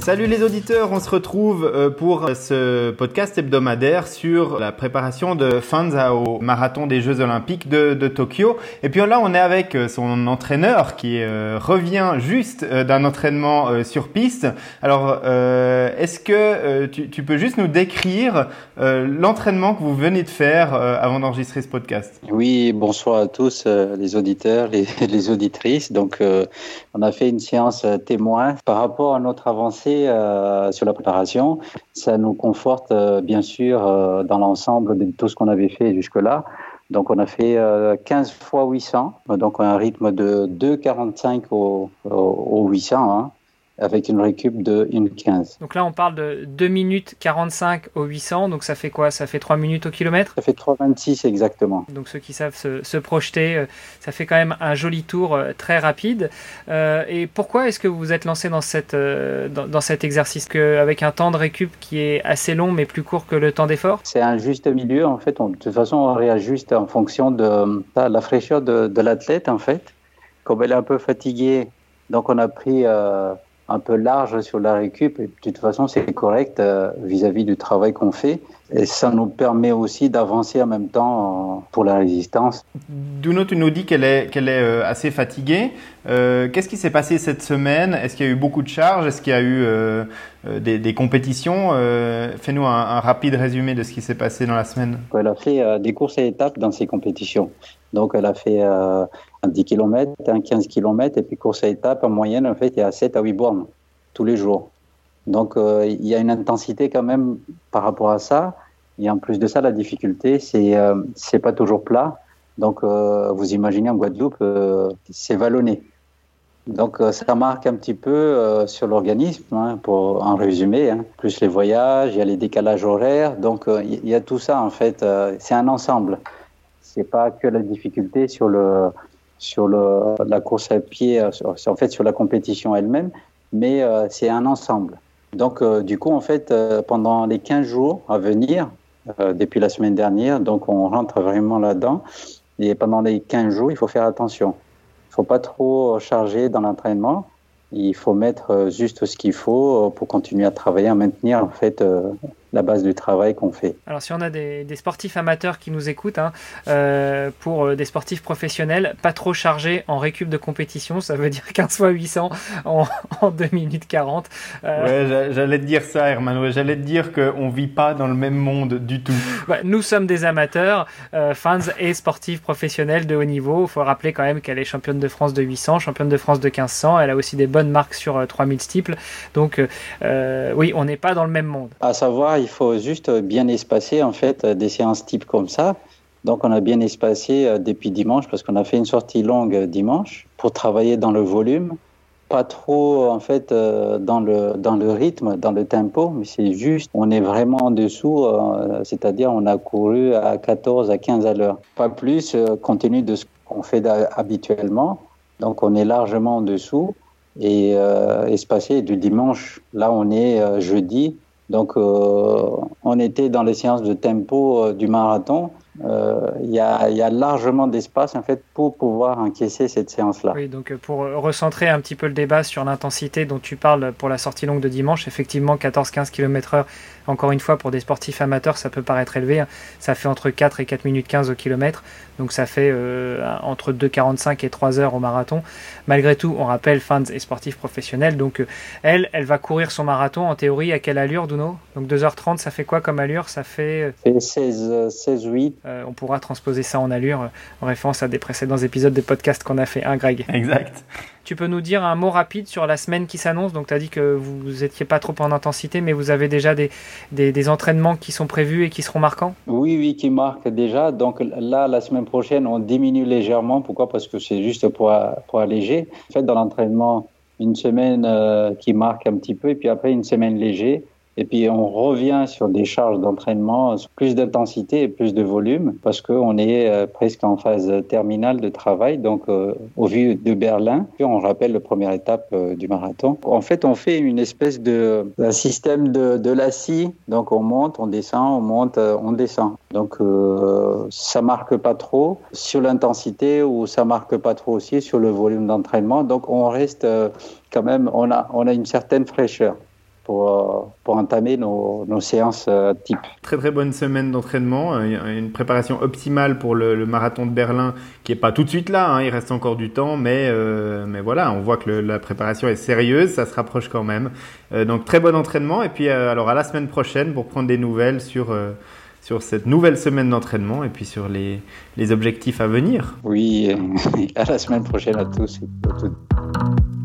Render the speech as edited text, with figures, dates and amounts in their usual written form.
Salut les auditeurs, on se retrouve pour ce podcast hebdomadaire sur la préparation de Fanza au marathon des Jeux Olympiques de Tokyo. Et puis là, on est avec son entraîneur qui revient juste d'un entraînement sur piste. Alors, est-ce que tu peux juste nous décrire l'entraînement que vous venez de faire avant d'enregistrer ce podcast ? Oui, bonsoir à tous les auditeurs, les auditrices. Donc, on a fait une séance témoin par rapport à notre avancée sur la préparation. Ça nous conforte bien sûr dans l'ensemble de tout ce qu'on avait fait jusque-là. Donc on a fait 15 fois 800, donc un rythme de 2,45 au 800 hein, avec une récup de 1,15. Donc là on parle de 2 minutes 45 au 800, donc ça fait quoi ? Ça fait 3 minutes au kilomètre ? Ça fait 3,26 exactement. Donc ceux qui savent se projeter, ça fait quand même un joli tour très rapide. Et pourquoi est-ce que vous vous êtes lancé dans cet exercice avec un temps de récup qui est assez long mais plus court que le temps d'effort ? C'est un juste milieu en fait, de toute façon on réajuste en fonction de la fraîcheur de l'athlète en fait. Comme elle est un peu fatiguée, donc on a pris... un peu large sur la récup, et de toute façon c'est correct vis-à-vis du travail qu'on fait, et ça nous permet aussi d'avancer en même temps pour la résistance. Duno, tu nous dis qu'elle est assez fatiguée. Qu'est-ce qui s'est passé cette semaine ? Est-ce qu'il y a eu beaucoup de charges ? Est-ce qu'il y a eu des compétitions ? Fais-nous un rapide résumé de ce qui s'est passé dans la semaine. Elle a fait des courses à étapes dans ses compétitions. Donc elle a fait un 10 km, un 15 km, et puis course à étapes en moyenne, en fait, il y a 7 à 8 bornes tous les jours. Donc il y a une intensité quand même par rapport à ça. Et en plus de ça, la difficulté, c'est pas toujours plat. Donc vous imaginez en Guadeloupe, c'est vallonné. Donc ça marque un petit peu sur l'organisme, hein, pour en résumer. Hein. Plus les voyages, il y a les décalages horaires. Donc il y a tout ça en fait. C'est un ensemble. C'est pas que la difficulté sur la course à pied, en fait sur la compétition elle-même, mais c'est un ensemble. Donc du coup en fait pendant les 15 jours à venir depuis la semaine dernière, donc on rentre vraiment là-dedans, et pendant les 15 jours il faut faire attention. Il faut pas trop charger dans l'entraînement, il faut mettre juste ce qu'il faut pour continuer à travailler, à maintenir en fait la base du travail qu'on fait. Alors si on a des sportifs amateurs qui nous écoutent, hein, pour des sportifs professionnels, pas trop chargés en récup de compétition, ça veut dire 15 fois 800 en 2 minutes 40. Ouais, j'allais te dire ça Herman, ouais, j'allais te dire qu'on ne vit pas dans le même monde du tout. Bah, nous sommes des amateurs, fans et sportifs professionnels de haut niveau. Il faut rappeler quand même qu'elle est championne de France de 800, championne de France de 1500, elle a aussi des bonnes marques sur 3000 steeples, donc oui, on n'est pas dans le même monde. À savoir, il faut juste bien espacer en fait des séances type comme ça. Donc on a bien espacé depuis dimanche parce qu'on a fait une sortie longue dimanche pour travailler dans le volume, pas trop en fait dans le rythme, dans le tempo, mais c'est juste on est vraiment en dessous, c'est-à-dire on a couru à 14 à 15 à l'heure, pas plus, compte tenu de ce qu'on fait habituellement. Donc on est largement en dessous et espacé du dimanche. Là on est jeudi. Donc, on était dans les séances de tempo du marathon. Il y a largement d'espace en fait pour pouvoir encaisser cette séance-là. Oui, donc pour recentrer un petit peu le débat sur l'intensité dont tu parles pour la sortie longue de dimanche, effectivement 14-15 km/h, encore une fois pour des sportifs amateurs ça peut paraître élevé, hein. Ça fait entre 4 et 4 minutes 15 au kilomètre, donc ça fait entre 2,45 et 3 heures au marathon. Malgré tout, on rappelle fans et sportifs professionnels, donc elle va courir son marathon en théorie à quelle allure, Duno ? Donc 2h30, ça fait quoi comme allure ? Ça fait 16-8. On pourra transposer ça en allure en référence à des précédents épisodes de podcast qu'on a fait, hein Greg ? Exact. Tu peux nous dire un mot rapide sur la semaine qui s'annonce ? Donc tu as dit que vous n'étiez pas trop en intensité, mais vous avez déjà des entraînements qui sont prévus et qui seront marquants ? Oui, qui marquent déjà. Donc là, la semaine prochaine, on diminue légèrement. Pourquoi ? Parce que c'est juste pour alléger. En fait, dans l'entraînement, une semaine qui marque un petit peu, et puis après une semaine léger. Et puis on revient sur des charges d'entraînement, plus d'intensité et plus de volume, parce qu'on est presque en phase terminale de travail, donc au vu de Berlin. On rappelle la première étape du marathon. En fait, on fait une espèce de système de lacis, donc on monte, on descend, on monte, on descend. Donc ça marque pas trop sur l'intensité ou ça marque pas trop aussi sur le volume d'entraînement. Donc on reste quand même, on a une certaine fraîcheur pour entamer nos séances type. Très très bonne semaine d'entraînement, une préparation optimale pour le marathon de Berlin qui n'est pas tout de suite là, hein, il reste encore du temps, mais voilà, on voit que la préparation est sérieuse, ça se rapproche quand même. Donc très bon entraînement et puis alors à la semaine prochaine pour prendre des nouvelles sur cette nouvelle semaine d'entraînement et puis sur les objectifs à venir. Oui, à la semaine prochaine à tous et à toutes.